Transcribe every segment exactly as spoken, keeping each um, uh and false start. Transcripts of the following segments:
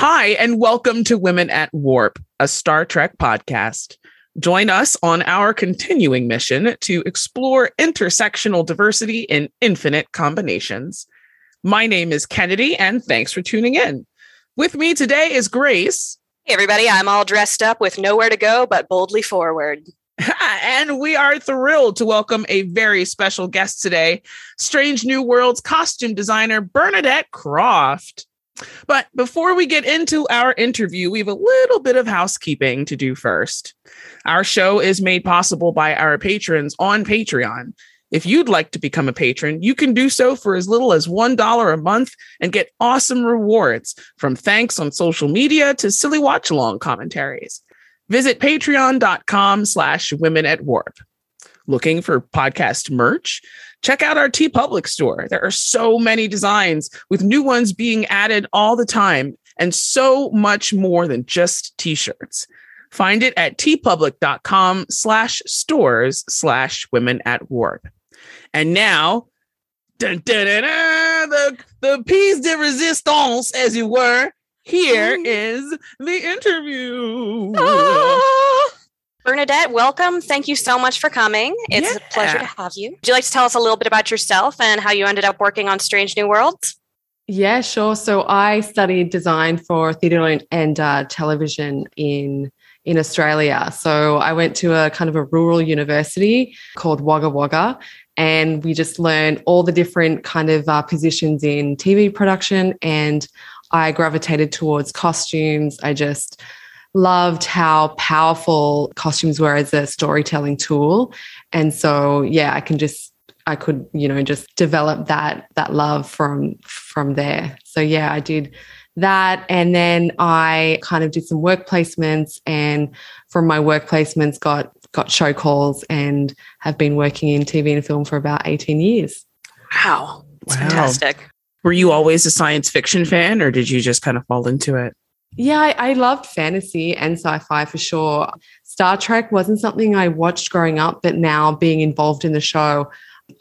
Hi, and welcome to Women at Warp, a Star Trek podcast. Join us on our continuing mission to explore intersectional diversity in infinite combinations. My name is Kennedy, and thanks for tuning in. With me today is Grace. Hey, everybody. I'm all dressed up with nowhere to go but boldly forward. And we are thrilled to welcome a very special guest today, Strange New Worlds costume designer Bernadette Croft. But before we get into our interview, we have a little bit of housekeeping to do first. Our show is made possible by our patrons on Patreon. If you'd like to become a patron, you can do so for as little as one dollar a month and get awesome rewards, from thanks on social media to silly watch-along commentaries. Visit patreon.com slash women at warp. Looking for podcast merch? Check out our TeePublic store. There are so many designs, with new ones being added all the time, and so much more than just t-shirts. Find it at teepublic.com slash stores slash women at warp. And now, dun, dun, dun, dun, the, the piece de resistance, as it were, here is the interview. Ah! Bernadette, welcome. Thank you so much for coming. It's yeah. a pleasure to have you. Would you like to tell us a little bit about yourself and how you ended up working on Strange New Worlds? Yeah, sure. So I studied design for theatre and uh, television in in Australia. So I went to a kind of a rural university called Wagga Wagga, and we just learned all the different kind of uh, positions in T V production, and I gravitated towards costumes. I just loved how powerful costumes were as a storytelling tool. And so, yeah, I can just, I could, you know, just develop that, that love from, from there. So yeah, I did that. And then I kind of did some work placements, and from my work placements got, got show calls, and have been working in T V and film for about eighteen years. Wow. That's wow. fantastic. Were you always a science fiction fan, or did you just kind of fall into it? Yeah, I, I loved fantasy and sci-fi for sure. Star Trek wasn't something I watched growing up, but now being involved in the show,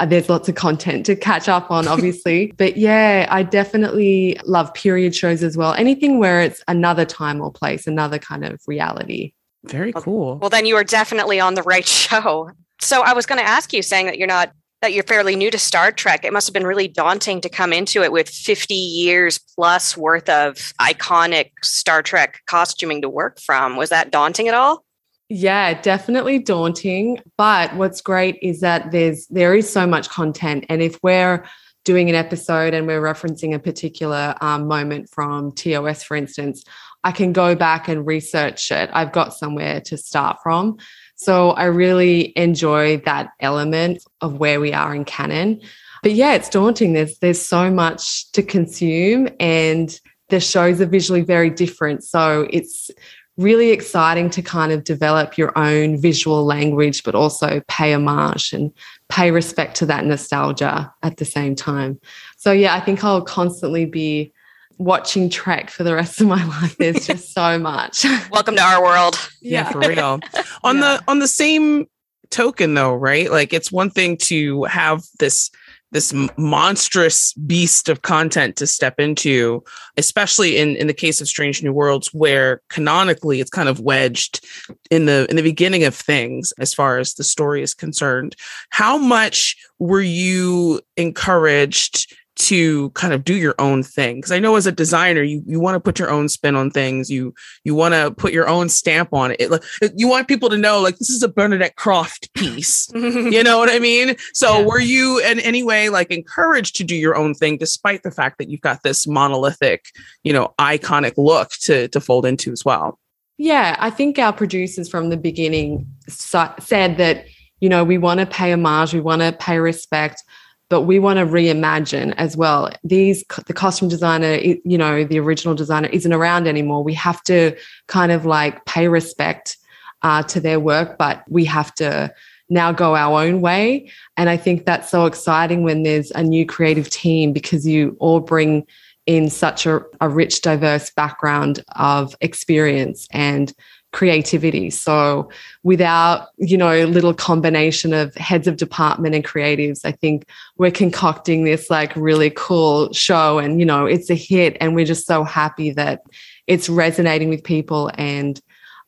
there's lots of content to catch up on, obviously. But yeah, I definitely love period shows as well. Anything where it's another time or place, another kind of reality. Very cool. Well, then you are definitely on the right show. So I was going to ask you, saying that you're not that you're fairly new to Star Trek, it must have been really daunting to come into it with fifty years plus worth of iconic Star Trek costuming to work from. Was that daunting at all? Yeah, definitely daunting. But what's great is that there's there is so much content. And if we're doing an episode and we're referencing a particular um, moment from T O S, for instance, I can go back and research it. I've got somewhere to start from. So I really enjoy that element of where we are in canon. But yeah, it's daunting. There's there's so much to consume, and the shows are visually very different. So it's really exciting to kind of develop your own visual language, but also pay homage and pay respect to that nostalgia at the same time. So yeah, I think I'll constantly be watching Trek for the rest of my life. There's just so much. Welcome to our world. Yeah, yeah for real. On yeah. the on the same token though, right? Like, it's one thing to have this this monstrous beast of content to step into, especially in, in the case of Strange New Worlds, where canonically it's kind of wedged in the in the beginning of things as far as the story is concerned. How much were you encouraged to kind of do your own thing? Because I know as a designer, you you want to put your own spin on things. You you want to put your own stamp on it. it. Like, you want people to know, like, this is a Bernadette Croft piece. You know what I mean? So yeah. Were you in any way like encouraged to do your own thing, despite the fact that you've got this monolithic, you know, iconic look to to fold into as well? Yeah, I think our producers from the beginning sa- said that, you know, we want to pay homage, we want to pay respect, but we want to reimagine as well. These, the costume designer, you know, the original designer isn't around anymore. We have to kind of like pay respect uh, to their work, but we have to now go our own way. And I think that's so exciting when there's a new creative team, because you all bring in such a, a rich, diverse background of experience and creativity. So without, you know, little combination of heads of department and creatives, I think we're concocting this like really cool show, and, you know, it's a hit, and we're just so happy that it's resonating with people. And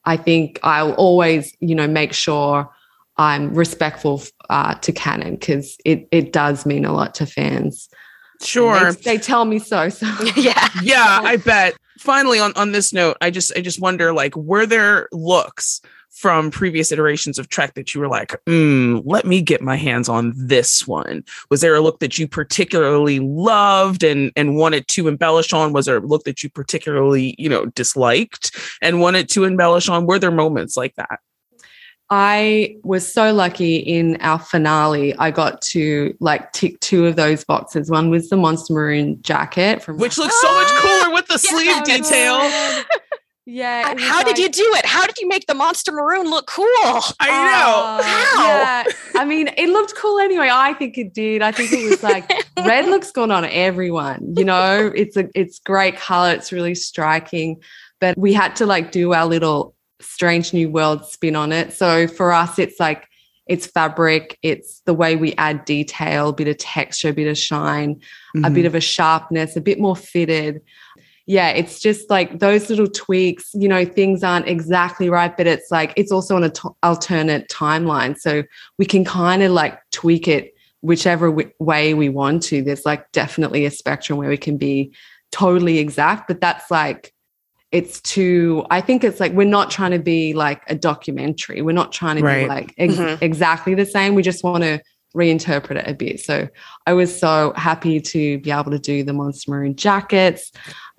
I think I'll always, you know, make sure I'm respectful uh, to canon, because it, it does mean a lot to fans. Sure. They, they tell me so. so. yeah. Yeah, I bet. Finally, on, on this note, I just I just wonder, like, were there looks from previous iterations of Trek that you were like, mm, let me get my hands on this one? Was there a look that you particularly loved and, and wanted to embellish on? Was there a look that you particularly, you know, disliked and wanted to embellish on? Were there moments like that? I was so lucky in our finale. I got to like tick two of those boxes. One was the Monster Maroon jacket, from which looks so much cooler with the yes, sleeve detail. Yeah. How like, did you do it? How did you make the Monster Maroon look cool? I know. Uh, How? Yeah. I mean, it looked cool anyway. I think it did. I think it was like red looks going on everyone. You know, it's a it's great color. It's really striking. But we had to like do our little Strange New World spin on it. So for us, it's like, it's fabric, it's the way we add detail, a bit of texture, a bit of shine, mm-hmm. a bit of a sharpness, a bit more fitted. Yeah, it's just like those little tweaks, you know, things aren't exactly right, but it's like, it's also on an t- alternate timeline. So we can kind of like tweak it whichever w- way we want to. There's like definitely a spectrum where we can be totally exact, but that's like, it's too, I think it's like, we're not trying to be like a documentary. We're not trying to right. be like ex- mm-hmm. exactly the same. We just want to reinterpret it a bit. So I was so happy to be able to do the Monster Maroon jackets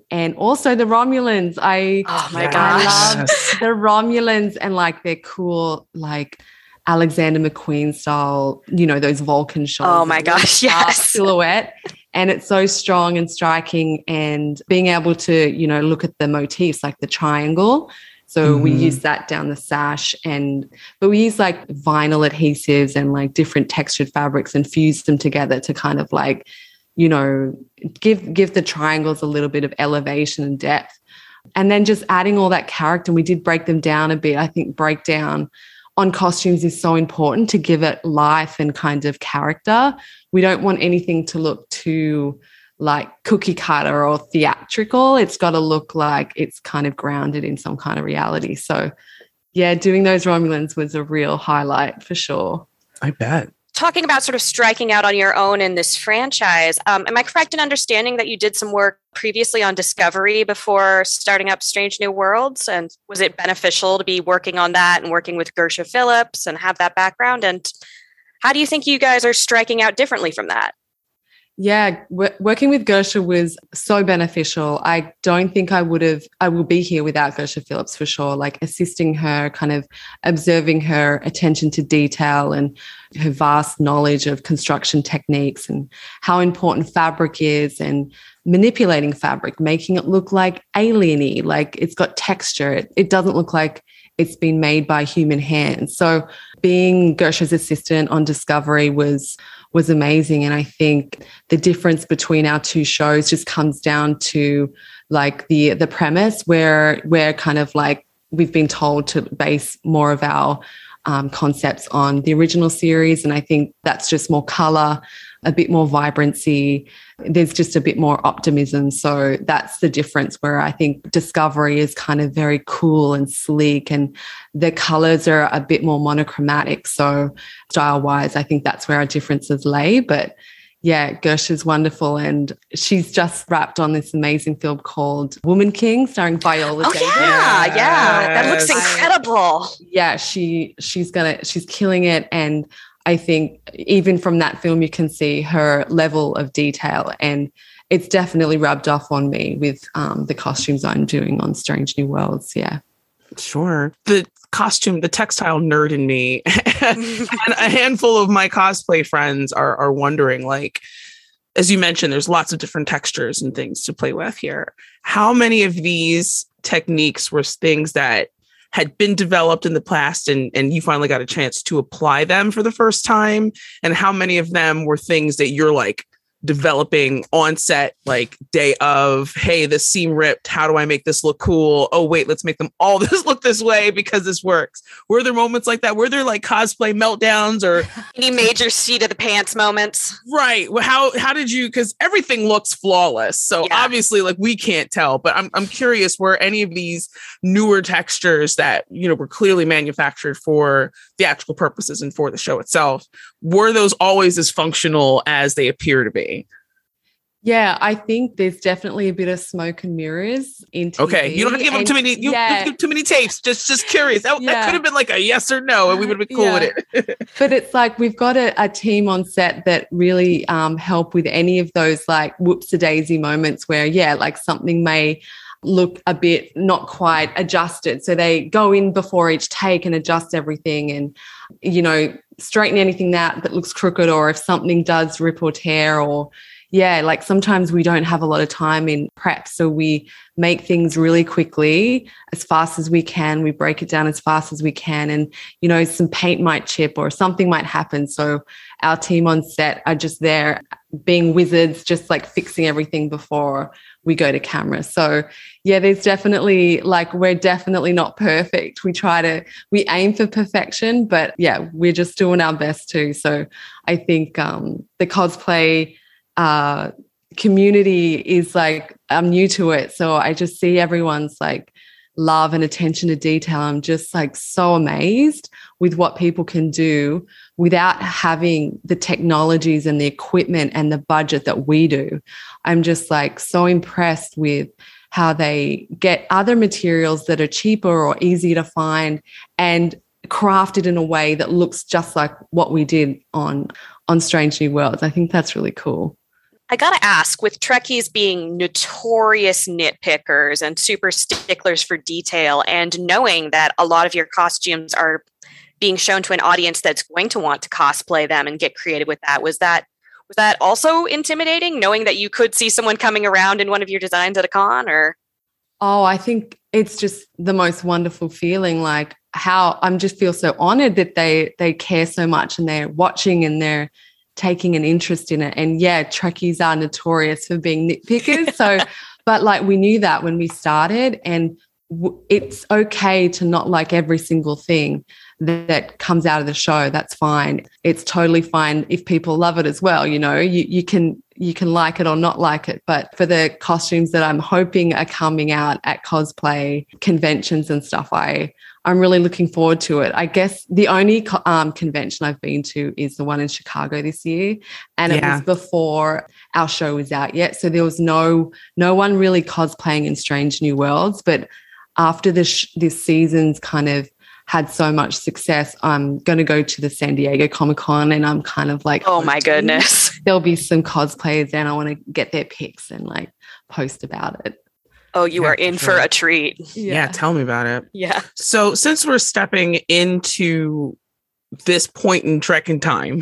and also the Romulans. I, oh my yes. gosh. I love the Romulans and like their cool, like Alexander McQueen style, you know, those Vulcan shots. Oh my gosh. Yes. Silhouette. And it's so strong and striking, and being able to, you know, look at the motifs like the triangle. So mm-hmm. we use that down the sash, and but we use like vinyl adhesives and like different textured fabrics and fuse them together to kind of like, you know, give give the triangles a little bit of elevation and depth. And then just adding all that character, we did break them down a bit. I think breakdown on costumes is so important to give it life and kind of character. We don't want anything to look too like cookie cutter or theatrical. It's got to look like it's kind of grounded in some kind of reality. So yeah, doing those Romulans was a real highlight for sure. I bet. Talking about sort of striking out on your own in this franchise, um, am I correct in understanding that you did some work previously on Discovery before starting up Strange New Worlds? And was it beneficial to be working on that and working with Gersha Phillips and have that background? And how do you think you guys are striking out differently from that? Yeah, w- working with Gersha was so beneficial. I don't think I would have, I will be here without Gersha Phillips for sure, like assisting her, kind of observing her attention to detail and her vast knowledge of construction techniques and how important fabric is and manipulating fabric, making it look like alien-y, like it's got texture. It, it doesn't look like it's been made by human hands. So being Gersha's assistant on Discovery was was amazing. And I think the difference between our two shows just comes down to like the the premise, where we're kind of like, we've been told to base more of our um, concepts on the original series. And I think that's just more color, a bit more vibrancy. There's just a bit more optimism. So that's the difference, where I think Discovery is kind of very cool and sleek, and the colors are a bit more monochromatic. So style wise, I think that's where our differences lay. But yeah, Gersha's wonderful. And she's just wrapped on this amazing film called Woman King, starring Viola. Oh, yeah, yeah. yeah. That looks incredible. Yeah, she she's gonna she's killing it. And I think even from that film, you can see her level of detail, and it's definitely rubbed off on me with um, the costumes I'm doing on Strange New Worlds. Yeah. Sure. The costume, the textile nerd in me, and a handful of my cosplay friends are are wondering, like, as you mentioned, there's lots of different textures and things to play with here. How many of these techniques were things that had been developed in the past and, and you finally got a chance to apply them for the first time? And how many of them were things that you're like, developing on set, like day of, hey, this seam ripped. How do I make this look cool? Oh, wait, let's make them all this look this way because this works. Were there moments like that? Were there like cosplay meltdowns or any major seat of the pants moments? Right. Well, how how did you, because everything looks flawless. So yeah. obviously, like, we can't tell, but I'm I'm curious, were any of these newer textures that, you know, were clearly manufactured for theatrical purposes and for the show itself, were those always as functional as they appear to be? Yeah, I think there's definitely a bit of smoke and mirrors in T V. Okay, you don't have to give them too many. You yeah. don't have to give too many tapes. Just, just curious. That, yeah. that could have been like a yes or no, and we would have been cool yeah. with it. But it's like we've got a, a team on set that really um, help with any of those like whoops-a-daisy moments where, yeah, like something may look a bit not quite adjusted. So they go in before each take and adjust everything, and you know, straighten anything out that looks crooked, or if something does rip or tear, or yeah, like sometimes we don't have a lot of time in prep, so we make things really quickly, as fast as we can. We break it down as fast as we can, and, you know, some paint might chip or something might happen. So our team on set are just there being wizards, just like fixing everything before we go to camera. So, yeah, there's definitely, like, we're definitely not perfect. We try to, we aim for perfection, but, yeah, we're just doing our best too. So I think um, the cosplay uh community is like, I'm new to it, so I just see everyone's like love and attention to detail. I'm just like so amazed with what people can do without having the technologies and the equipment and the budget that we do. I'm just like so impressed with how they get other materials that are cheaper or easier to find and crafted in a way that looks just like what we did on on Strange New Worlds. I think that's really cool. I got to ask, with Trekkies being notorious nitpickers and super sticklers for detail, and knowing that a lot of your costumes are being shown to an audience that's going to want to cosplay them and get creative with that, was that was that also intimidating, knowing that you could see someone coming around in one of your designs at a con? Or Oh, I think it's just the most wonderful feeling, like how I'm just feel so honored that they they care so much and they're watching and they're taking an interest in it. And yeah, Trekkies are notorious for being nitpickers. So, but like we knew that when we started, and w- it's okay to not like every single thing that, that comes out of the show. That's fine. It's totally fine if people love it as well. You know, you you can you can like it or not like it. But for the costumes that I'm hoping are coming out at cosplay conventions and stuff, I. I'm really looking forward to it. I guess the only um, convention I've been to is the one in Chicago this year, and yeah. it was before our show was out yet. So there was no no one really cosplaying in Strange New Worlds. But after this sh- this season's kind of had so much success, I'm going to go to the San Diego Comic-Con, and I'm kind of like, oh my goodness, there'll be some cosplayers, and I want to get their pics and like post about it. Oh, you yeah, are in for, for a treat. Yeah. yeah, tell me about it. Yeah. So since we're stepping into this point in Trek in time,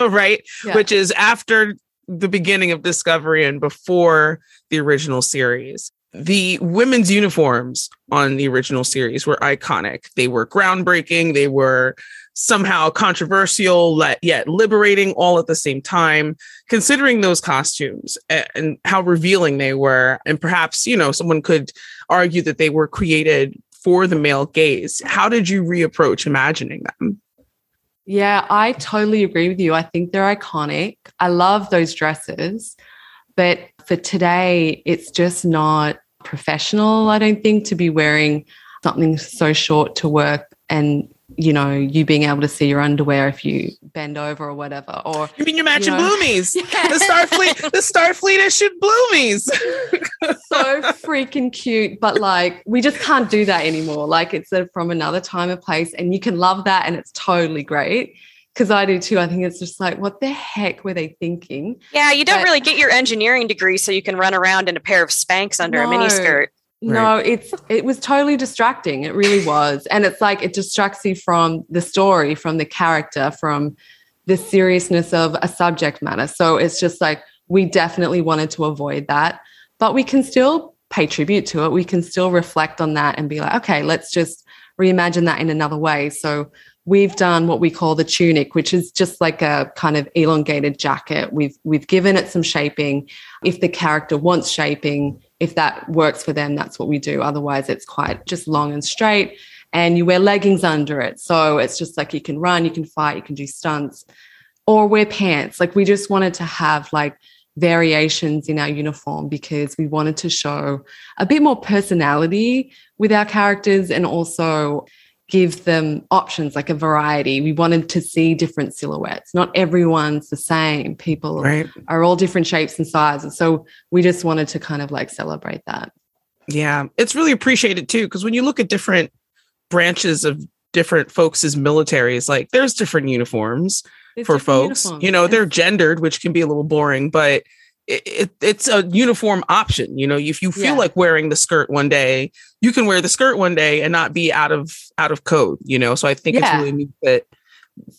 right, yeah. which is after the beginning of Discovery and before the original series, the women's uniforms on the original series were iconic. They were groundbreaking. They were somehow controversial, yet liberating, all at the same time. Considering those costumes and how revealing they were, and perhaps, you know, someone could argue that they were created for the male gaze, how did you reapproach imagining them? Yeah, I totally agree with you. I think they're iconic. I love those dresses. But for today, it's just not professional, I don't think, to be wearing something so short to work and, you know, you being able to see your underwear if you bend over or whatever. Or you mean you matching, you know, bloomies? Yeah. The Starfleet, the Starfleet issued bloomies. So freaking cute, but like we just can't do that anymore. Like it's a, from another time and place, and you can love that, and it's totally great. Because I do too. I think it's just like, what the heck were they thinking? Yeah, you don't but, really get your engineering degree so you can run around in a pair of Spanx under no, a miniskirt. No, right. it's it was totally distracting. It really was. And it's like it distracts you from the story, from the character, from the seriousness of a subject matter. So it's just like we definitely wanted to avoid that. But we can still pay tribute to it. We can still reflect on that and be like, okay, let's just reimagine that in another way. So we've done what we call the tunic, which is just like a kind of elongated jacket. We've we've given it some shaping. If the character wants shaping, if that works for them, that's what we do. Otherwise, it's quite just long and straight, and you wear leggings under it. So it's just like you can run, you can fight, you can do stunts, or wear pants. Like we just wanted to have like variations in our uniform because we wanted to show a bit more personality with our characters and also give them options, like a variety. We wanted to see different silhouettes. Not everyone's the same. People right. are all different shapes and sizes. So we just wanted to kind of like celebrate that. Yeah. It's really appreciated too, because when you look at different branches of different folks' militaries, like there's different uniforms there's for different folks. Uniforms, you know, yes. They're gendered, which can be a little boring, but It, it, it's a uniform option. You know, if you feel yeah. like wearing the skirt one day, you can wear the skirt one day and not be out of out of code, you know? So I think yeah. it's really neat that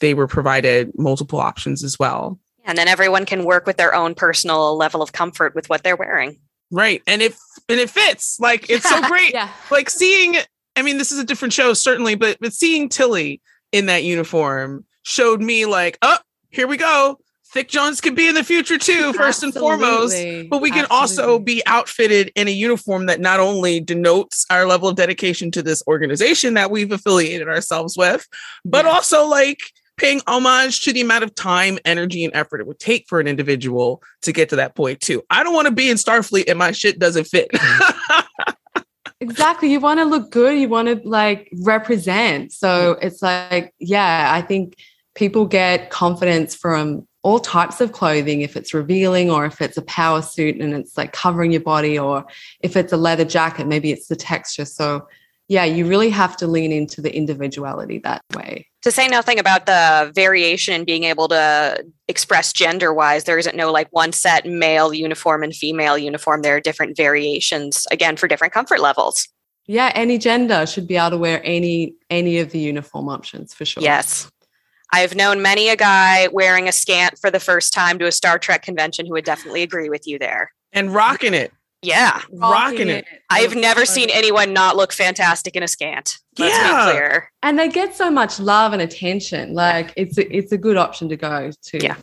they were provided multiple options as well. And then everyone can work with their own personal level of comfort with what they're wearing. Right. And if and it fits, like, it's so great. yeah. Like seeing, I mean, this is a different show, certainly, but, but seeing Tilly in that uniform showed me like, oh, here we go. Thick Jones could be in the future too, first Absolutely. and foremost, but we can Absolutely. also be outfitted in a uniform that not only denotes our level of dedication to this organization that we've affiliated ourselves with, but yeah. also like paying homage to the amount of time, energy, and effort it would take for an individual to get to that point too. I don't want to be in Starfleet and my shit doesn't fit. Exactly. You want to look good. You want to like represent. So it's like, yeah, I think people get confidence from all types of clothing, if it's revealing or if it's a power suit and it's like covering your body, or if it's a leather jacket, maybe it's the texture. So yeah, you really have to lean into the individuality that way. To say nothing about the variation and being able to express gender wise, there isn't no like one set male uniform and female uniform. There are different variations again for different comfort levels. Yeah. Any gender should be able to wear any, any of the uniform options for sure. Yes. I've known many a guy wearing a scant for the first time to a Star Trek convention who would definitely agree with you there. And rocking it. Yeah. Rocking it. it. I've never seen anyone not look fantastic in a scant. Let's yeah. be clear. And they get so much love and attention. Like it's a, it's a good option to go to. Yeah.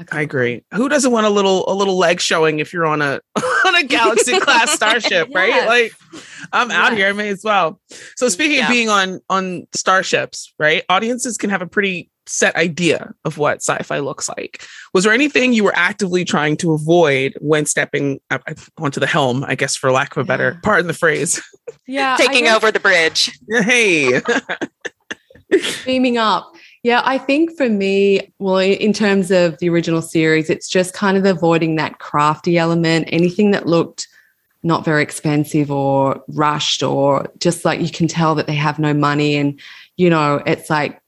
Okay. I agree. Who doesn't want a little a little leg showing if you're on a on a Galaxy class starship, yeah. right? Like I'm yeah. out here, I may as well. So speaking yeah. of being on on starships, right? Audiences can have a pretty set idea of what sci-fi looks like. Was there anything you were actively trying to avoid when stepping up onto the helm, I guess for lack of a better yeah. pardon the phrase? Yeah. Taking over the bridge. Hey. Beaming up. Yeah, I think for me, well, in terms of the original series, it's just kind of avoiding that crafty element, anything that looked not very expensive or rushed or just like you can tell that they have no money and, you know, it's like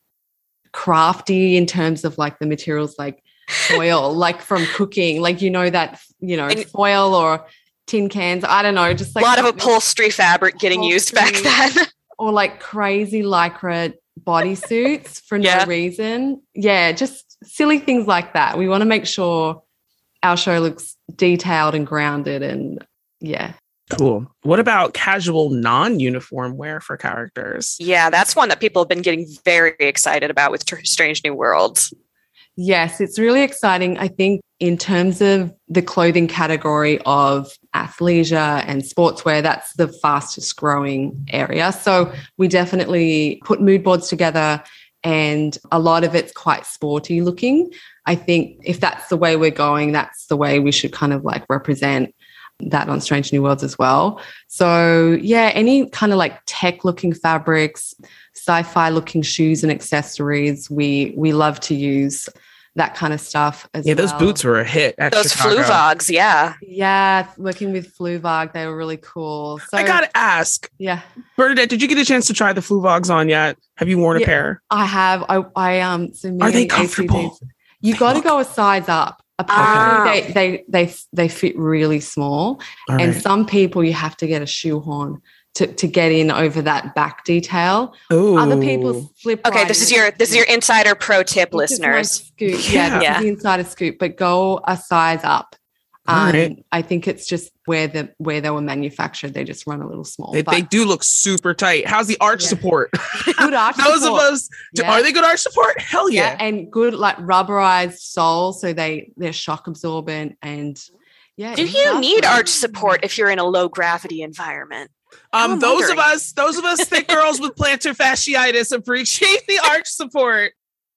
crafty in terms of like the materials like foil, like from cooking, like, you know, that, you know, foil or tin cans. I don't know, just like a lot of upholstery fabric getting used back then. Or like crazy Lycra bodysuits for yeah. no reason. Yeah, just silly things like that. We want to make sure our show looks detailed and grounded and yeah. Cool. What about casual non-uniform wear for characters? Yeah, that's one that people have been getting very excited about with Tr- Strange New Worlds. Yes, it's really exciting. I think in terms of the clothing category of athleisure and sportswear, that's the fastest growing area. So we definitely put mood boards together and a lot of it's quite sporty looking. I think if that's the way we're going, that's the way we should kind of like represent that on Strange New Worlds as well. So yeah, any kind of like tech looking fabrics, sci-fi looking shoes and accessories, we we love to use that kind of stuff as yeah, well. Yeah, those boots were a hit at Those Chicago. Fluvogs, yeah. Yeah, working with Fluvog, they were really cool. So, I got to ask. Yeah. Bernadette, did you get a chance to try the Fluvogs on yet? Have you worn yeah, a pair? I have. I, I um. So Are they comfortable? A C Ds, you got to go a size up. Apparently okay. they, they, they, they fit really small. All and right. some people you have to get a shoehorn to to get in over that back detail. Ooh. Other people flip. Okay, right this is your this is your insider pro tip, listeners. Scoop. Yeah, yeah. This is the insider scoop, but go a size up. Um, right. I think it's just where the where they were manufactured, they just run a little small. They, they do look super tight. How's the arch yeah. support? Good arch Those support. Of us, yeah. Are they good arch support? Hell yeah. yeah. And good like rubberized sole, so they, they're shock absorbent. And yeah. Do exactly. you need arch support if you're in a low gravity environment? Um, those wondering. of us, those of us thick girls with plantar fasciitis appreciate the arch support.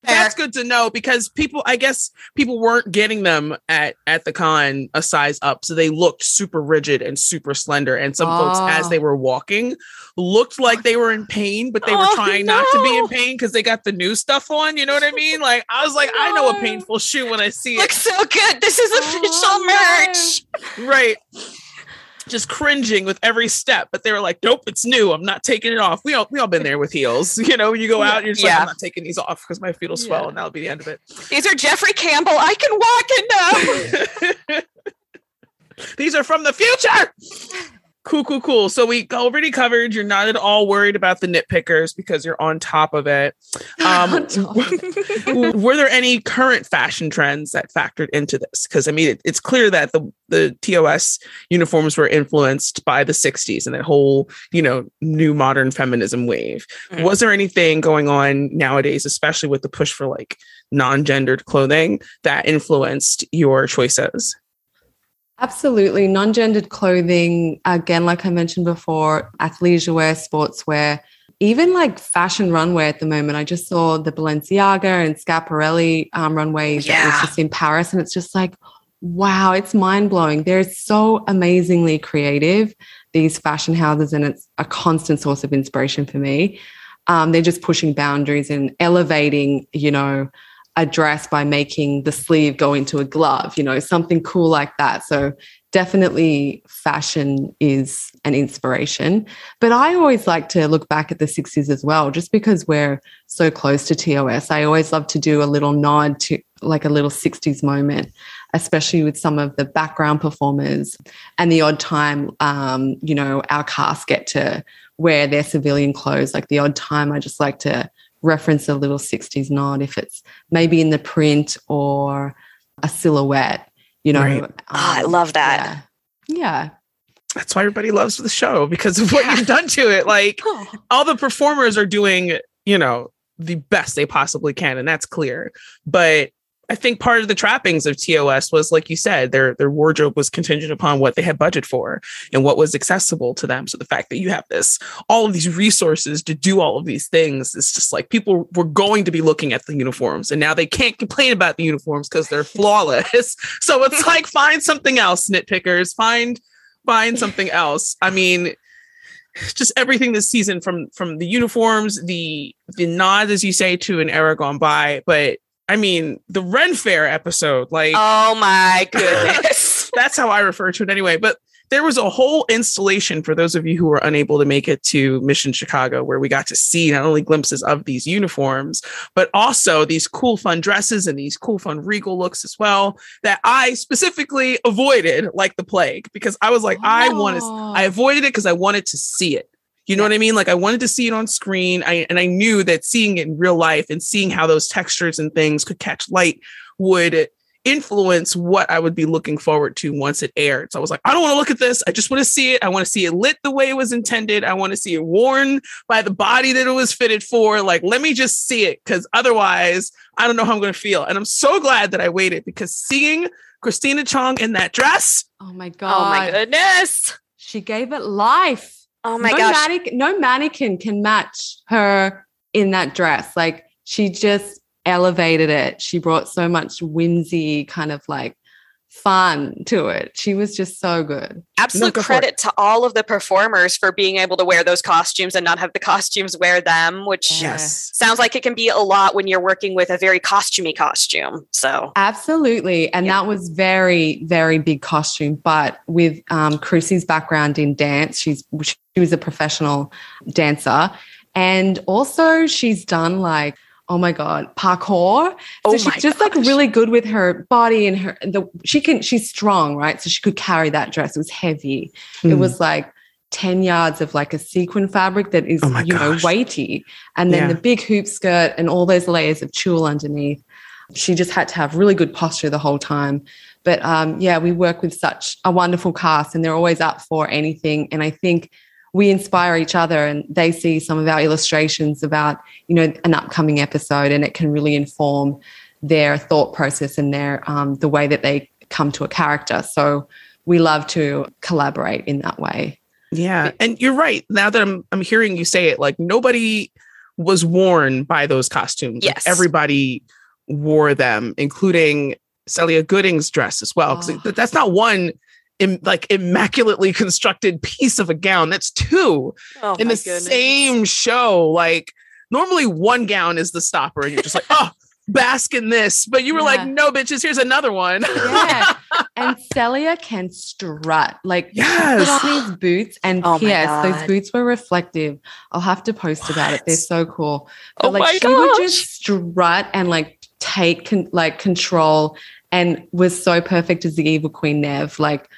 Fair. That's good to know, because people, I guess people weren't getting them at, at the con a size up. So they looked super rigid and super slender. And some oh. folks, as they were walking, looked like they were in pain, but they were oh, trying no. not to be in pain because they got the new stuff on. You know what I mean? Like, I was like, no. I know a painful shoe when I see it. Looks so good. This is official oh, merch. Right. Just cringing with every step, but they were like, nope, it's new, I'm not taking it off. We all we all been there with heels, you know, you go out and you're just yeah. like, I'm not taking these off because my feet will swell yeah. and that'll be the end of it. These are Jeffrey Campbell, I can walk in them. These are from the future. Cool, cool, cool. So we already covered, you're not at all worried about the nitpickers because you're on top of it. Um, were, were there any current fashion trends that factored into this? Because, I mean, it, it's clear that the, the T O S uniforms were influenced by the sixties and that whole, you know, new modern feminism wave. Mm-hmm. Was there anything going on nowadays, especially with the push for like non-gendered clothing, that influenced your choices? Absolutely. Non-gendered clothing, again, like I mentioned before, athleisure wear, sportswear, even like fashion runway at the moment. I just saw the Balenciaga and Schiaparelli um, runway yeah. that was just in Paris. And it's just like, wow, it's mind-blowing. They're so amazingly creative, these fashion houses, and it's a constant source of inspiration for me. Um, they're just pushing boundaries and elevating, you know, a dress by making the sleeve go into a glove, you know, something cool like that. So definitely fashion is an inspiration. But I always like to look back at the sixties as well, just because we're so close to T O S. I always love to do a little nod to like a little sixties moment, especially with some of the background performers and the odd time, um, you know, our cast get to wear their civilian clothes. Like the odd time, I just like to reference a little sixties nod if it's maybe in the print or a silhouette, you know. Right. Um, oh, I love that. Yeah. yeah. That's why everybody loves the show, because of what yeah. you've done to it. Like oh. all the performers are doing, you know, the best they possibly can, and that's clear. But I think part of the trappings of T O S was, like you said, their their wardrobe was contingent upon what they had budget for and what was accessible to them. So the fact that you have this, all of these resources to do all of these things, it's just like people were going to be looking at the uniforms, and now they can't complain about the uniforms because they're flawless. So it's like, find something else, nitpickers, find, find something else. I mean, just everything this season, from, from the uniforms, the, the nod, as you say, to an era gone by, but I mean, the Ren Fair episode, like... Oh, my goodness. That's how I refer to it anyway. But there was a whole installation, for those of you who were unable to make it to Mission Chicago, where we got to see not only glimpses of these uniforms, but also these cool, fun dresses and these cool, fun regal looks as well, that I specifically avoided like the plague, because I was like, oh. I want to... I avoided it because I wanted to see it. You know what I mean? Like, I wanted to see it on screen. I, and I knew that seeing it in real life and seeing how those textures and things could catch light would influence what I would be looking forward to once it aired. So I was like, I don't want to look at this. I just want to see it. I want to see it lit the way it was intended. I want to see it worn by the body that it was fitted for. Like, let me just see it, because otherwise I don't know how I'm going to feel. And I'm so glad that I waited, because seeing Christina Chong in that dress. Oh, my God. Oh, my goodness. She gave it life. Oh my no gosh. Mannequin, no mannequin can match her in that dress. Like, she just elevated it. She brought so much whimsy, kind of like fun to it. She was just so good. Absolute credit to all of the performers for being able to wear those costumes and not have the costumes wear them, which yes. sounds like it can be a lot when you're working with a very costumey costume. So absolutely. And yeah. that was very, very big costume. But with um, Crucie's background in dance, she's she was a professional dancer. And also she's done like, oh my God, parkour. So oh she's just gosh. like really good with her body and her, the, she can, she's strong, right? So she could carry that dress. It was heavy. Mm. It was like ten yards of like a sequin fabric that is, oh you gosh. know, weighty. And then yeah. the big hoop skirt and all those layers of tulle underneath. She just had to have really good posture the whole time. But um, yeah, we work with such a wonderful cast and they're always up for anything. And I think we inspire each other and they see some of our illustrations about, you know, an upcoming episode, and it can really inform their thought process and their um, the way that they come to a character. So we love to collaborate in that way. Yeah. And you're right. Now that I'm I'm hearing you say it, like nobody was worn by those costumes. Yes. Like, everybody wore them, including Celia Gooding's dress as well. Because oh. that's not one im- like immaculately constructed piece of a gown. That's two oh, in the goodness. same show. Like normally one gown is the stopper and you're just like, oh, bask in this. But you were yeah. like, no, bitches, here's another one. Yeah. And Celia can strut. Like, yes. put on these boots and oh yes, those boots were reflective. I'll have to post what? about it. They're so cool. But oh like my she gosh. would just strut and like take con- like control and was so perfect as the evil Queen Nev. Like,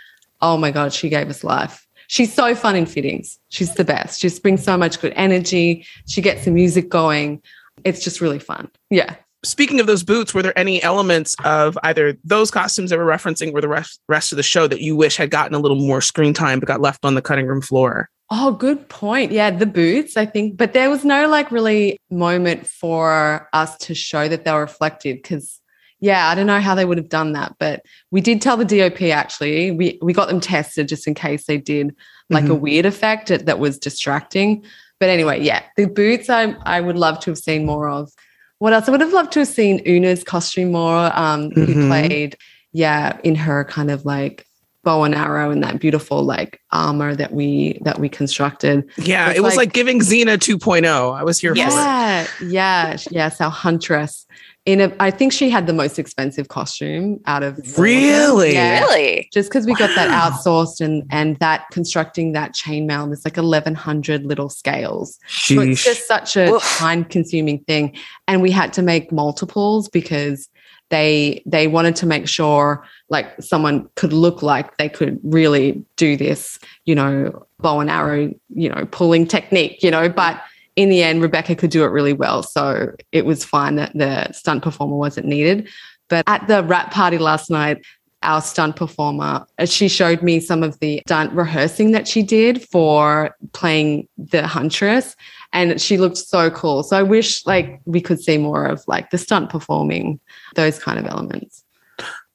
oh my God, she gave us life. She's so fun in fittings. She's the best. She just brings so much good energy. She gets the music going. It's just really fun. Yeah. Speaking of those boots, were there any elements of either those costumes that we're referencing or the rest, rest of the show that you wish had gotten a little more screen time but got left on the cutting room floor? Oh, good point. Yeah, the boots, I think. But there was no like really moment for us to show that they were reflective because, yeah, I don't know how they would have done that. But we did tell the D O P actually. We, we got them tested just in case they did like mm-hmm. a weird effect that, that was distracting. But anyway, yeah, the boots I, I would love to have seen more of. What else? I would have loved to have seen Una's costume more, um, mm-hmm. who played, yeah, in her kind of like bow and arrow and that beautiful like armor that we that we constructed. Yeah, it was, it was like, like giving Xena two point oh. I was here yeah, for it. Yeah, yes, our huntress. In a, I think she had the most expensive costume out of really, yeah, really, just because we wow. got that outsourced and and that constructing that chainmail. There's like eleven hundred little scales. Sheesh. So it's just such a time-consuming thing, and we had to make multiples because they they wanted to make sure like someone could look like they could really do this, you know, bow and arrow, you know, pulling technique, you know, but. In the end, Rebecca could do it really well. So it was fine that the stunt performer wasn't needed. But at the wrap party last night, our stunt performer, she showed me some of the stunt rehearsing that she did for playing the huntress. And she looked so cool. So I wish like we could see more of like the stunt performing, those kind of elements.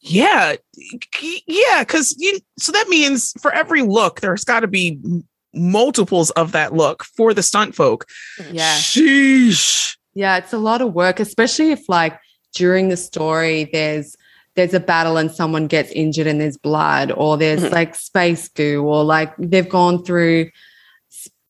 Yeah. Yeah. Cause you, so that means for every look, there's got to be multiples of that look for the stunt folk. Yeah. Sheesh. Yeah, it's a lot of work, especially if like during the story there's there's a battle and someone gets injured and there's blood, or there's mm-hmm. like space goo, or like they've gone through,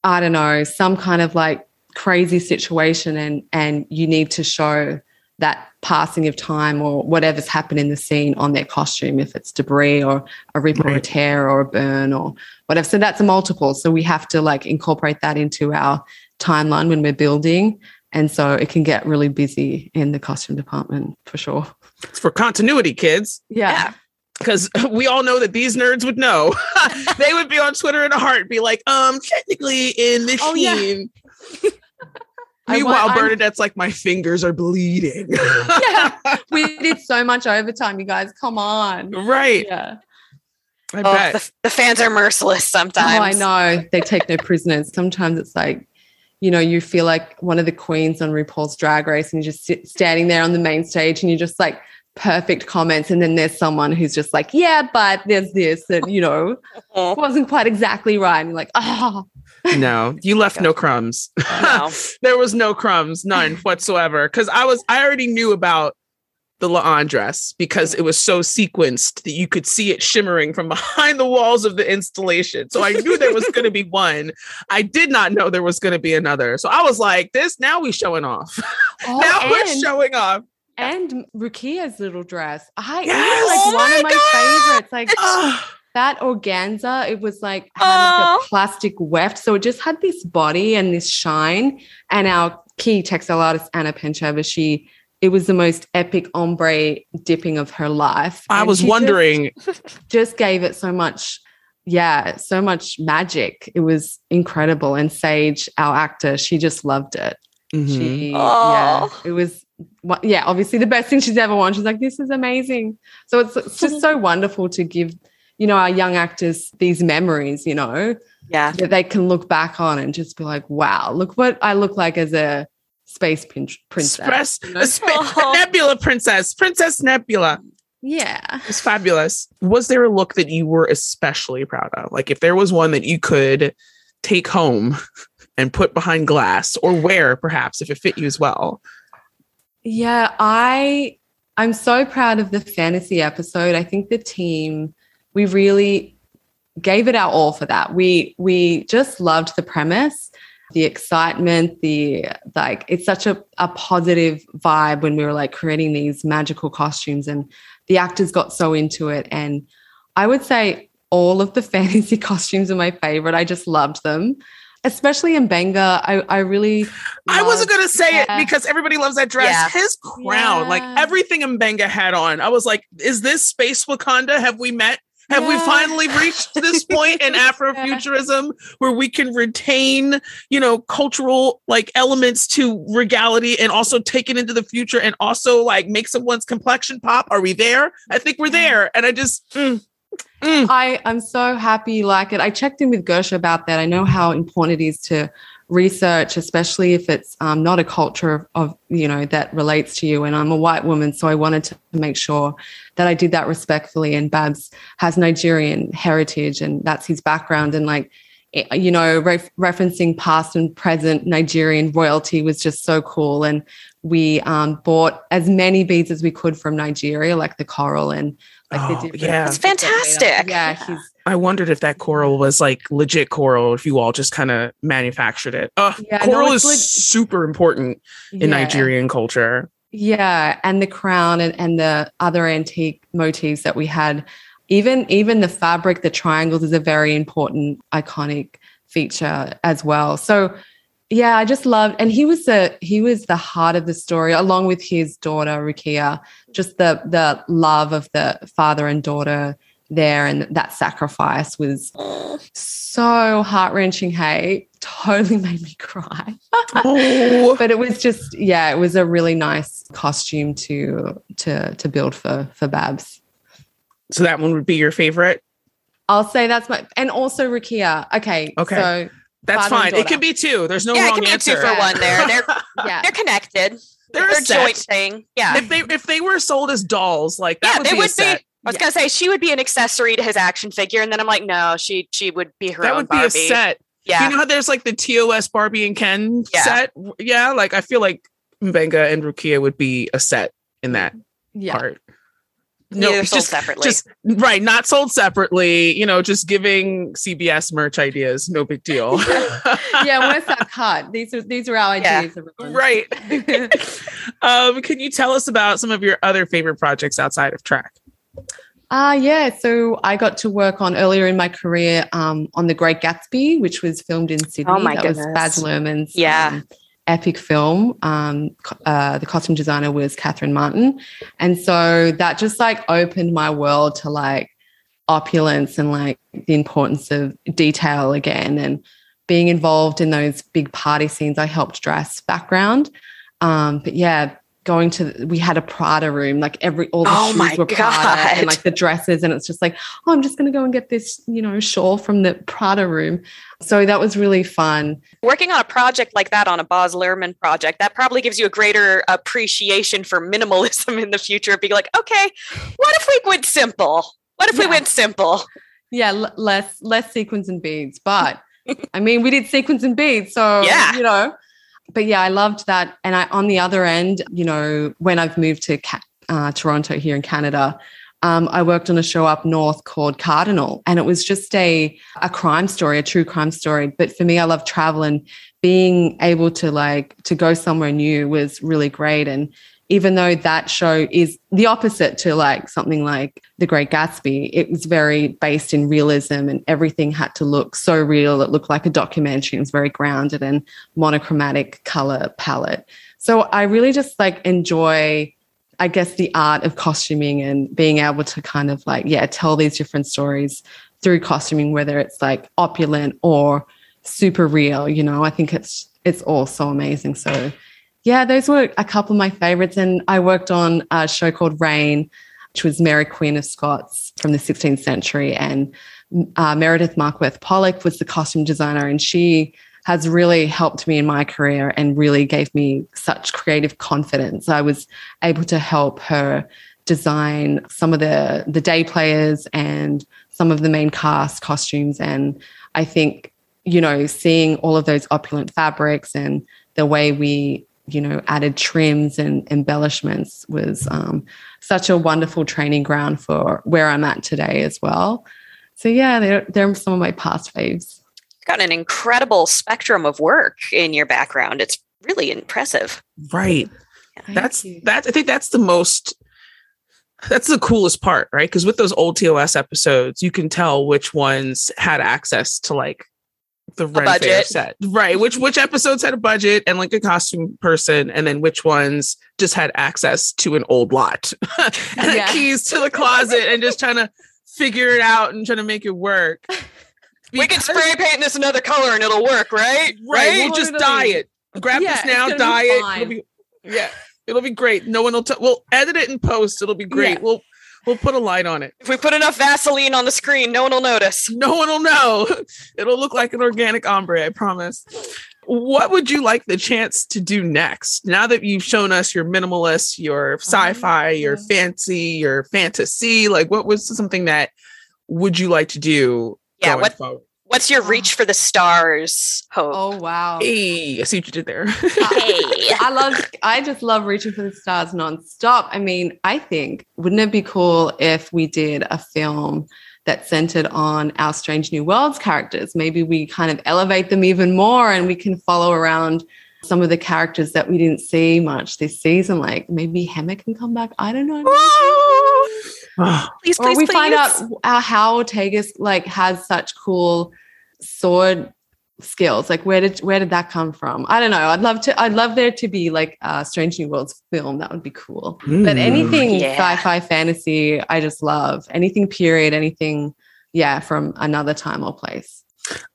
I don't know, some kind of like crazy situation and and you need to show that passing of time or whatever's happened in the scene on their costume, if it's debris or a rip right. or a tear or a burn or whatever. So that's a multiple. So we have to like incorporate that into our timeline when we're building. And so it can get really busy in the costume department for sure. It's for continuity, kids. Yeah. yeah. Because we all know that these nerds would know. They would be on Twitter in a heart, be like, um, technically in this oh, scene. Yeah. Meanwhile, want, Bernadette's like, my fingers are bleeding. Yeah, we did so much overtime, you guys. Come on. Right. Yeah. I oh, bet. The, the fans are merciless sometimes. Oh, I know. They take no prisoners. Sometimes it's like, you know, you feel like one of the queens on RuPaul's Drag Race and you're just sit, standing there on the main stage and you're just like, perfect comments. And then there's someone who's just like, yeah, but there's this that, you know, wasn't quite exactly right. And you're like, ah. Oh. No, you left no crumbs. No. There was no crumbs, none whatsoever. Because I was, I already knew about the La'an dress because it was so sequenced that you could see it shimmering from behind the walls of the installation. So I knew there was going to be one. I did not know there was going to be another. So I was like, this, now we showing off. Oh, now and- we're showing off. And Rukia's little dress. I yes! It was like oh one my of my God! favorites. Like oh. that organza, it was like had oh. like a plastic weft. So it just had this body and this shine. And our key textile artist, Anna Pencheva, she it was the most epic ombre dipping of her life. I and was wondering. Just, just gave it so much, yeah, so much magic. It was incredible. And Sage, our actor, she just loved it. Mm-hmm. She, oh. yeah, it was yeah, obviously the best thing she's ever won. She's like, this is amazing. So it's, it's just so wonderful to give, you know, our young actors these memories, you know, yeah, that they can look back on and just be like, wow, look what I look like as a space pin- princess. Spres- you know? a sp- oh. Nebula princess, Princess Nebula. Yeah. It's fabulous. Was there a look that you were especially proud of? Like if there was one that you could take home and put behind glass or wear perhaps if it fit you as well? Yeah, I, I'm so proud of the fantasy episode. I think the team, we really gave it our all for that. We we just loved the premise, the excitement, the like, it's such a, a positive vibe when we were like creating these magical costumes and the actors got so into it. And I would say all of the fantasy costumes are my favorite. I just loved them. Especially in Benga, I, I really... Loved, I wasn't going to say yeah. it because everybody loves that dress. Yeah. His crown, yeah. like everything in Benga had on. I was like, is this space Wakanda? Have we met? Have yeah. we finally reached this point in Afrofuturism where we can retain, you know, cultural like elements to regality and also take it into the future and also like make someone's complexion pop? Are we there? I think we're there. And I just... Mm. Mm. I, I'm so happy like it. I checked in with Gersha about that. I know how important it is to research, especially if it's um, not a culture of, of, you know, that relates to you. And I'm a white woman, so I wanted to make sure that I did that respectfully. And Babs has Nigerian heritage and that's his background. And like, you know, ref- referencing past and present Nigerian royalty was just so cool. And we um, bought as many beads as we could from Nigeria, like the coral and like oh, the different. Yeah. It's fantastic. Yeah. yeah. I wondered if that coral was like legit coral, if you all just kind of manufactured it. Uh, yeah, coral no, is leg- super important in yeah. Nigerian culture. Yeah. And the crown and, and the other antique motifs that we had. Even even the fabric, the triangles is a very important, iconic feature as well. So, yeah, I just loved, and he was the he was the heart of the story, along with his daughter Rukia. Just the the love of the father and daughter there, and that sacrifice was so heart wrenching. Hey, totally made me cry. Oh. But it was just, yeah, it was a really nice costume to to to build for for Babs. So that one would be your favorite? I'll say that's my... And also Rukia. Okay. Okay. So that's fine. It can be two. There's no yeah, wrong answer. Yeah, it can be answer. Two for one there. They're, yeah. they're connected. They're, they're a joint thing. Yeah. If they if they were sold as dolls, like that yeah, would, they be, would be I was yeah. going to say, she would be an accessory to his action figure. And then I'm like, no, she she would be her that own Barbie. That would be a set. Yeah. You know how there's like the T O S Barbie and Ken yeah. set? Yeah. Like, I feel like Mbenga and Rukia would be a set in that yeah. part. No, yeah, sold just, separately. Just, right, not sold separately. You know, just giving C B S merch ideas, no big deal. yeah, where's that cut? These are these are our yeah. ideas. Right. um, can you tell us about some of your other favorite projects outside of Trek? Uh, yeah, so I got to work on earlier in my career um, on The Great Gatsby, which was filmed in Sydney. Oh my that goodness. was Baz Luhrmann's yeah. um, epic film. Um, uh, the costume designer was Catherine Martin. And so that just like opened my world to like opulence and like the importance of detail again, and being involved in those big party scenes. I helped dress background. Um, but yeah, going to, we had a Prada room, like every, all the oh shoes were God. Prada and like the dresses. And it's just like, oh, I'm just going to go and get this, you know, shawl from the Prada room. So that was really fun. Working on a project like that, on a Baz Luhrmann project, that probably gives you a greater appreciation for minimalism in the future. Being like, okay, what if we went simple? What if yeah. we went simple? Yeah, l- less, less sequins and beads. But I mean, we did sequins and beads. So, yeah. you know. But yeah, I loved that. And I, on the other end, you know, when I've moved to uh, Toronto here in Canada, um, I worked on a show up north called Cardinal, and it was just a a crime story, a true crime story. But for me, I love travel, and being able to like to go somewhere new was really great. And even though that show is the opposite to like something like The Great Gatsby, it was very based in realism, and everything had to look so real. It looked like a documentary. It was very grounded and monochromatic color palette. So I really just like enjoy, I guess, the art of costuming and being able to kind of like, yeah, tell these different stories through costuming, whether it's like opulent or super real, you know, I think it's, it's all so amazing. So yeah, those were a couple of my favorites. And I worked on a show called Reign, which was Mary Queen of Scots from the sixteenth century. And uh, Meredith Markworth Pollock was the costume designer, and she has really helped me in my career and really gave me such creative confidence. I was able to help her design some of the, the day players and some of the main cast costumes. And I think, you know, seeing all of those opulent fabrics and the way we, you know, added trims and embellishments was um, such a wonderful training ground for where I'm at today as well. So, yeah, they're, they're some of my past faves. Got an incredible spectrum of work in your background. It's really impressive. Right. Yeah, that's that. I think that's the most, that's the coolest part, right? Because with those old T O S episodes, you can tell which ones had access to like the budget set, right? Which, which episodes had a budget and like a costume person, and then which ones just had access to an old lot and yeah. the keys to the closet and just trying to figure it out and trying to make it work. Because we can spray paint this another color and it'll work, right? Right. right. Just dye it. Grab yeah, this now, dye it. It'll be, yeah, it'll be great. No one will tell. We'll edit it in post. It'll be great. Yeah. We'll we'll put a line on it. If we put enough Vaseline on the screen, no one will notice. No one will know. It'll look like an organic ombre, I promise. What would you like the chance to do next? Now that you've shown us your minimalist, your sci-fi, oh, yeah. your fancy, your fantasy, like what was something that would you like to do? Yeah, what, what's your reach for the stars, Hope? Oh, wow. Hey, I see what you did there. Hey. I love, I just love reaching for the stars nonstop. I mean, I think, wouldn't it be cool if we did a film that's centered on our Strange New Worlds characters? Maybe we kind of elevate them even more and we can follow around some of the characters that we didn't see much this season. Like maybe Hema can come back. I don't know. Please, or please, we please. find out how Ortegas like has such cool sword skills. Like where did where did that come from? I don't know. I'd love to. I'd love there to be like a Strange New Worlds film. That would be cool. Mm. But anything yeah. sci-fi, fantasy, I just love. Anything period, anything, yeah, from another time or place.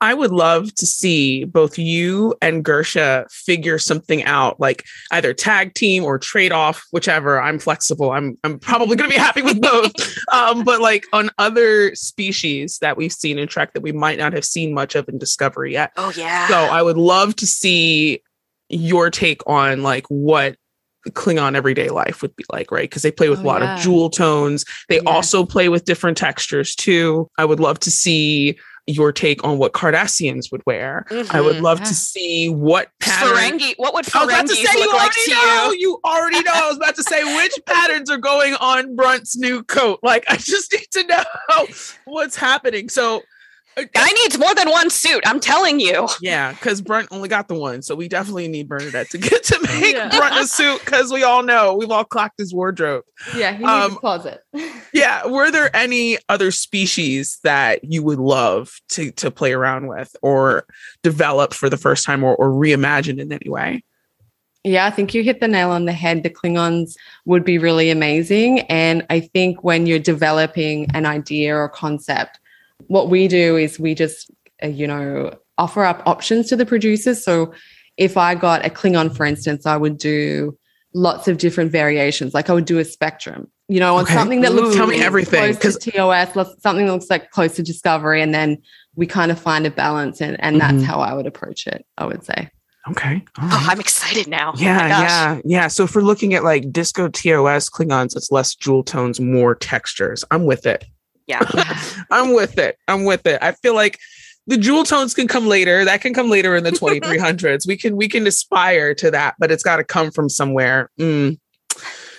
I would love to see both you and Gersha figure something out, like either tag team or trade off, whichever. I'm flexible. I'm I'm probably going to be happy with both. Um, but like on other species that we've seen in Trek that we might not have seen much of in Discovery yet. Oh, yeah. So I would love to see your take on like what Klingon everyday life would be like, right? Because they play with oh, a lot yeah. of jewel tones. They yeah. also play with different textures too. I would love to see your take on what Cardassians would wear. Mm-hmm. I would love yeah. to see what pattern. Ferengi. What would Ferengis look like to you? You already know. I was about to say which patterns are going on Brunt's new coat. Like, I just need to know what's happening. So Guy needs more than one suit. I'm telling you. Yeah, because Brunt only got the one. So we definitely need Bernadette to get to make yeah. Brunt a suit, because we all know we've all clocked his wardrobe. Yeah, he needs um, a closet. Yeah. Were there any other species that you would love to to play around with or develop for the first time or, or reimagine in any way? Yeah, I think you hit the nail on the head. The Klingons would be really amazing. And I think when you're developing an idea or concept, what we do is we just, uh, you know, offer up options to the producers. So if I got a Klingon, for instance, I would do lots of different variations. Like I would do a spectrum, you know, on okay. something that Ooh, looks tell me everything. close to T O S, something that looks like close to Discovery, and then we kind of find a balance, and, and mm-hmm. that's how I would approach it, I would say. Okay. All right. Oh, I'm excited now. Yeah, oh yeah, yeah. So if we're looking at like disco T O S Klingons, it's less jewel tones, more textures. I'm with it. Yeah. I'm with it. I'm with it. I feel like the jewel tones can come later. That can come later in the twenty-three hundreds. We can we can aspire to that, but it's got to come from somewhere. Mm.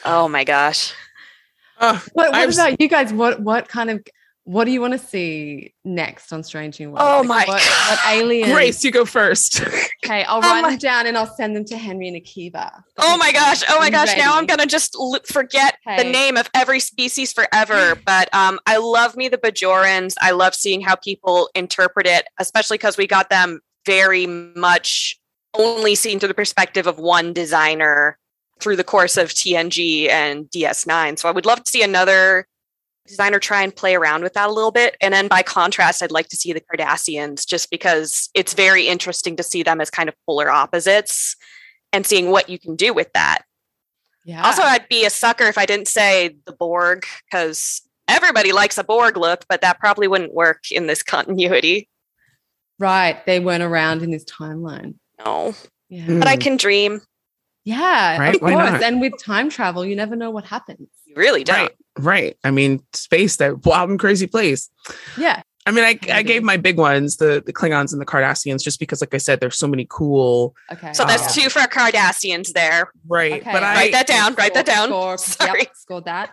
Oh my gosh. Uh, what what about you guys? What what kind of what do you want to see next on Strange New Worlds? Oh like my what, God. What alien? Grace, you go first. Okay, I'll oh write my- them down and I'll send them to Henry and Akiva. Oh my gosh. Oh my gosh. Ready. Now I'm going to just l- forget okay. the name of every species forever. But um, I love me the Bajorans. I love seeing how people interpret it, especially because we got them very much only seen through the perspective of one designer through the course of T N G and D S nine. So I would love to see another designer try and play around with that a little bit. And then by contrast, I'd like to see the Cardassians, just because it's very interesting to see them as kind of polar opposites and seeing what you can do with that. Yeah. Also, I'd be a sucker if I didn't say the Borg, because everybody likes a Borg look, but that probably wouldn't work in this continuity. Right. They weren't around in this timeline. No. Yeah. Mm. But I can dream. Yeah, right? Of course. And with time travel, you never know what happens. You really don't. Right. Right. I mean, space, that wild and crazy place. Yeah. I mean, I, I gave my big ones, the, the Klingons and the Cardassians, just because, like I said, there's so many cool. Okay. So there's two for Cardassians there. Right. Okay. But I, write that down. Write that down. Score, Sorry. Yep, scored that.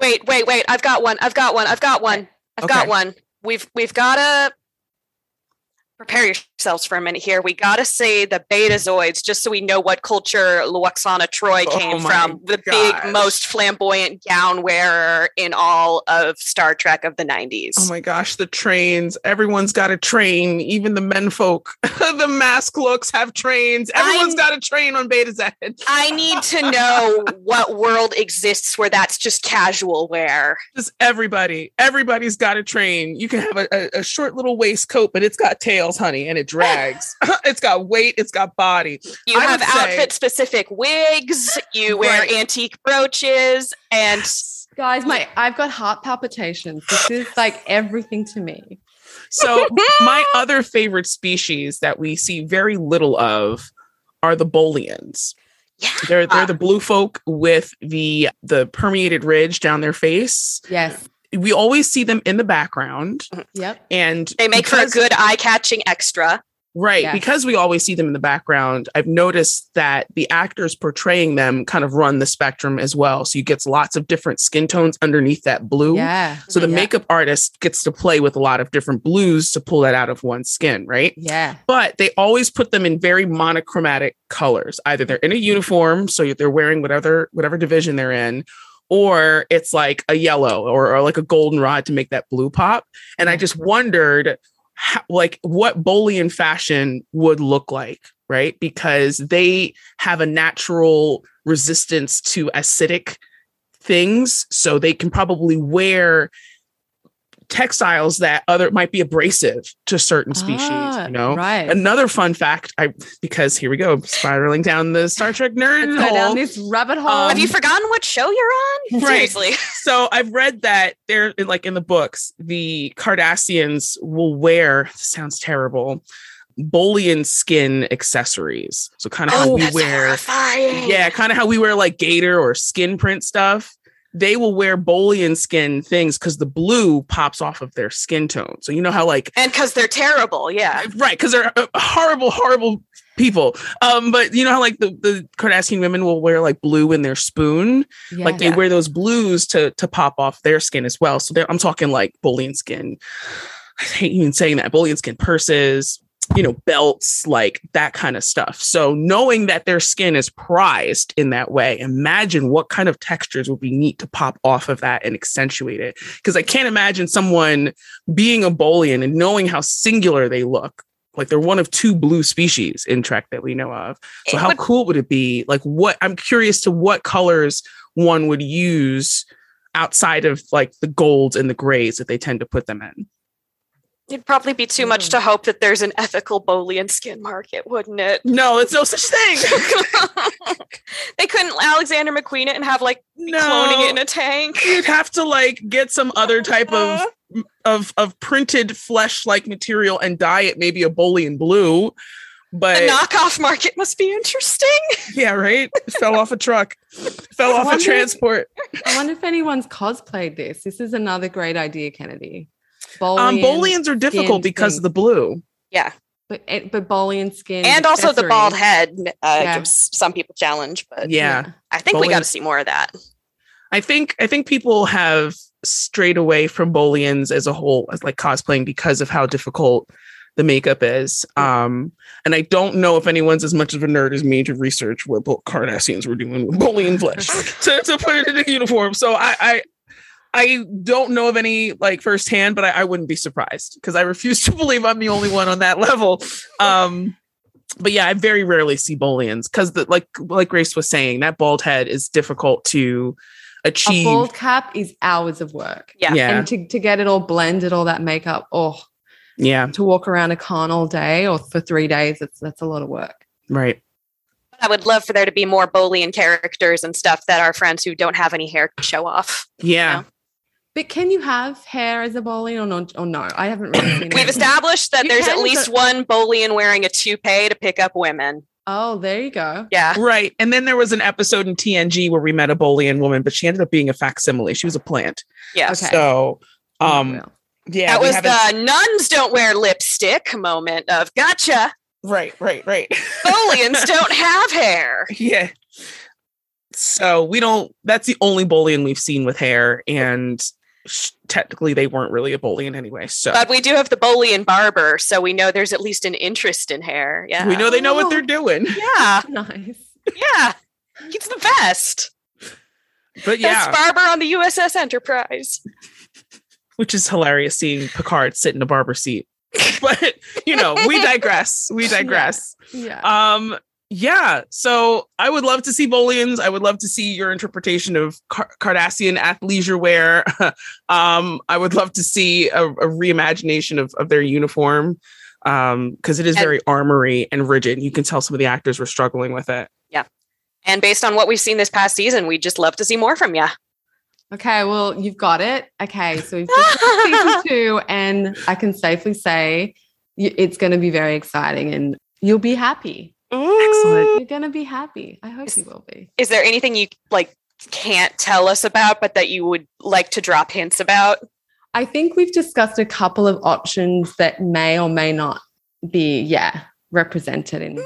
Wait, wait, wait. I've got one. I've got one. I've got one. I've okay. got one. We've we've got to prepare yourselves for a minute here. We got to say the Betazoids just so we know what culture Luoxana Troy came oh from. The gosh. big, most flamboyant gown wearer in all of Star Trek of the nineties. Oh my gosh, the trains. Everyone's got a train. Even the menfolk. The mask looks have trains. Everyone's I'm, got a train on Beta Z. I need to know what world exists where that's just casual wear. Just everybody. Everybody's got a train. You can have a, a, a short little waistcoat, but it's got tails, honey, and it drags. It's got weight, it's got body. You I have outfit say, specific wigs, you wear right. antique brooches, and guys, my I've got heart palpitations. This is like everything to me. So my other favorite species that we see very little of are the Bolians. Yeah. They're they're the blue folk with the the permeated ridge down their face. Yes. We always see them in the background. Yep. And they make because, for a good eye-catching extra. Right. Yes. Because we always see them in the background, I've noticed that the actors portraying them kind of run the spectrum as well. So you get lots of different skin tones underneath that blue. Yeah. So the yeah. makeup artist gets to play with a lot of different blues to pull that out of one's skin, right? Yeah. But they always put them in very monochromatic colors. Either they're in a uniform, so they're wearing whatever whatever division they're in, or it's like a yellow or, or like a goldenrod to make that blue pop. And I just wondered how, like what Bolian fashion would look like, right? Because they have a natural resistance to acidic things. So they can probably wear textiles that other might be abrasive to certain species, ah, you know? Right. Another fun fact, I because here we go, spiraling down the Star Trek nerd Let's hole. Down this rabbit hole. Um, Have you forgotten what show you're on? Right. Seriously. So I've read that they're like in the books, the Cardassians will wear, sounds terrible, Bolian skin accessories. So kind of oh, how we wear, horrifying. yeah, kind of how we wear like gator or skin print stuff. They will wear Bolian skin things because the blue pops off of their skin tone. So you know how like... And because they're terrible, yeah. Right, because they're horrible, horrible people. Um, but you know how like the, the Cardassian women will wear like blue in their spoon? Yeah, like they yeah. wear those blues to to pop off their skin as well. So I'm talking like Bolian skin. I hate even saying that. Bolian skin purses, you know, belts, like that kind of stuff. So knowing that their skin is prized in that way, imagine what kind of textures would be neat to pop off of that and accentuate it. Because I can't imagine someone being a Bolian and knowing how singular they look. Like they're one of two blue species in Trek that we know of. So it how would- cool would it be? Like what, I'm curious to what colors one would use outside of like the golds and the grays that they tend to put them in. It'd probably be too much to hope that there's an ethical Bolian skin market, wouldn't it? No, it's no such thing. They couldn't Alexander McQueen it and have like no, cloning it in a tank. You'd have to like get some other type of of of printed flesh like material and dye it maybe a Bolian blue. But the knockoff market must be interesting. Yeah, right. Fell off a truck. Fell I off wonder, a transport. I wonder if anyone's cosplayed this. This is another great idea, Kennedy. Bolian um, Bolians are difficult because things. of the blue. Yeah. But but Bolian skin. And also the bald head uh, yeah. gives some people challenge. But yeah, yeah. I think Bolian. we got to see more of that. I think I think people have strayed away from Bolians as a whole, as like cosplaying, because of how difficult the makeup is. Um, and I don't know if anyone's as much of a nerd as me to research what Cardassians were doing with Bolian flesh to, to put it in a uniform. So I... I I don't know of any like firsthand, but I, I wouldn't be surprised because I refuse to believe I'm the only one on that level. Um, but yeah, I very rarely see Bolians because like like Grace was saying, that bald head is difficult to achieve. A bald cap is hours of work. Yeah. yeah. And to, to get it all blended, all that makeup, oh yeah. To walk around a con all day or for three days, it's that's a lot of work. Right. I would love for there to be more Bolian characters and stuff that our friends who don't have any hair can show off. Yeah. You know? But can you have hair as a Bolian or not? Or no, I haven't really seen it. We've established that you there's at least but- one Bolian wearing a toupee to pick up women. Oh, there you go. Yeah. Right. And then there was an episode in T N G where we met a Bolian woman, but she ended up being a facsimile. She was a plant. Yeah. Okay. So, um, oh, yeah. That was haven't... the nuns don't wear lipstick moment of gotcha. Right, right, right. Bolians don't have hair. Yeah. So we don't, that's the only Bolian we've seen with hair. And sh- technically they weren't really a Bolian anyway. So, but we do have the Bolian barber, so we know there's at least an interest in hair. Yeah, we know they know oh, what they're doing. Yeah, nice. Yeah, it's the best. But yeah, best barber on the U S S Enterprise, which is hilarious seeing Picard sit in a barber seat. But you know, we digress. We digress. Yeah. yeah. Um. Yeah, so I would love to see Bolians. I would love to see your interpretation of Car- Cardassian athleisure wear. um, I would love to see a, a reimagination of, of their uniform because um, it is and, very armory and rigid. You can tell some of the actors were struggling with it. Yeah, and based on what we've seen this past season, we'd just love to see more from you. Okay, well, you've got it. Okay, so we've just season two, and I can safely say it's going to be very exciting, and you'll be happy. Excellent. You're going to be happy. I hope is, you will be. Is there anything you like can't tell us about, but that you would like to drop hints about? I think we've discussed a couple of options that may or may not be, yeah, represented in.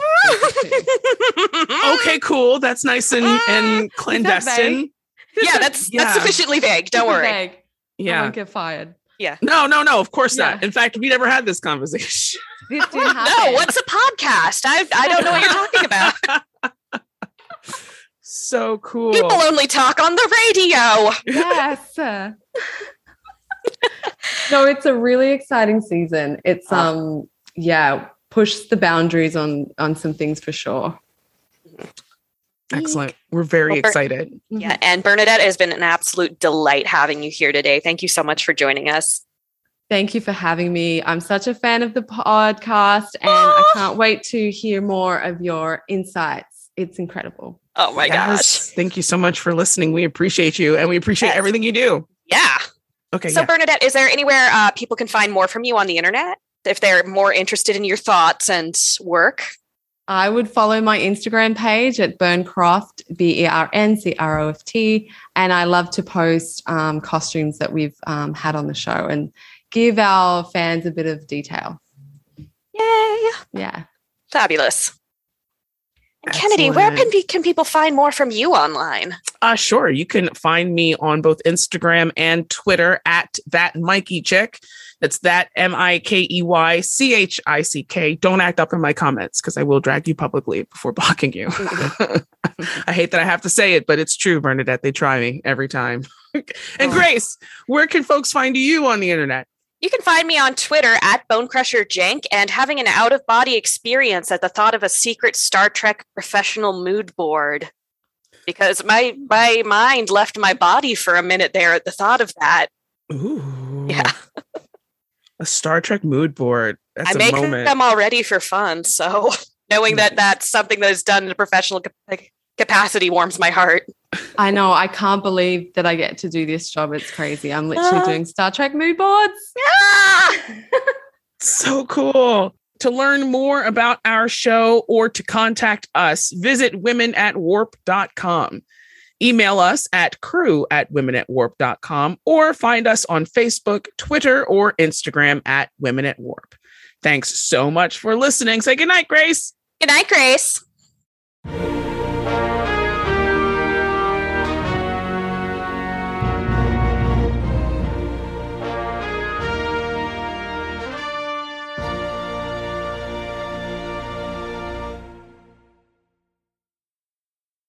Okay, cool. That's nice and, and clandestine. That yeah, that's yeah. that's sufficiently vague. Don't worry. Vague. Yeah. I won't get fired. Yeah. No, no, no, of course yeah. not. In fact, we never had this conversation. This didn't happen. No, what's a podcast? I I don't know what you're talking about. So cool. People only talk on the radio. Yes. No, it's a really exciting season. It's um yeah, pushed the boundaries on on some things for sure. Excellent. We're very well, Ber- excited. Yeah. And Bernadette, it has been an absolute delight having you here today. Thank you so much for joining us. Thank you for having me. I'm such a fan of the podcast and oh. I can't wait to hear more of your insights. It's incredible. Oh my yes. gosh. Thank you so much for listening. We appreciate you and we appreciate yes. everything you do. Yeah. Okay. So yeah. Bernadette, is there anywhere uh, people can find more from you on the internet if they're more interested in your thoughts and work? I would follow my Instagram page at Berncroft, B E R N C R O F T. And I love to post um, costumes that we've um, had on the show and give our fans a bit of detail. Yay. Yeah. Fabulous. And Kennedy, where can, be, can people find more from you online? Uh, sure. You can find me on both Instagram and Twitter at That Mikey Chick. That's that M I K E Y C H I C K. Don't act up in my comments because I will drag you publicly before blocking you. I hate that I have to say it, but it's true, Bernadette. They try me every time. And Grace, where can folks find you on the internet? You can find me on Twitter at BoneCrusherJank and having an out-of-body experience at the thought of a secret Star Trek professional mood board. Because my, my mind left my body for a minute there at the thought of that. Ooh. Yeah. A Star Trek mood board. That's I make a moment. Them already for fun. So knowing that that's something that is done in a professional ca- capacity warms my heart. I know. I can't believe that I get to do this job. It's crazy. I'm literally uh, doing Star Trek mood boards. Yeah! So cool. To learn more about our show or to contact us, visit women at warp dot com. Email us at crew at women at warp dot com or find us on Facebook, Twitter, or Instagram at Women at Warp. Thanks so much for listening. Say goodnight, Grace. Goodnight, Grace.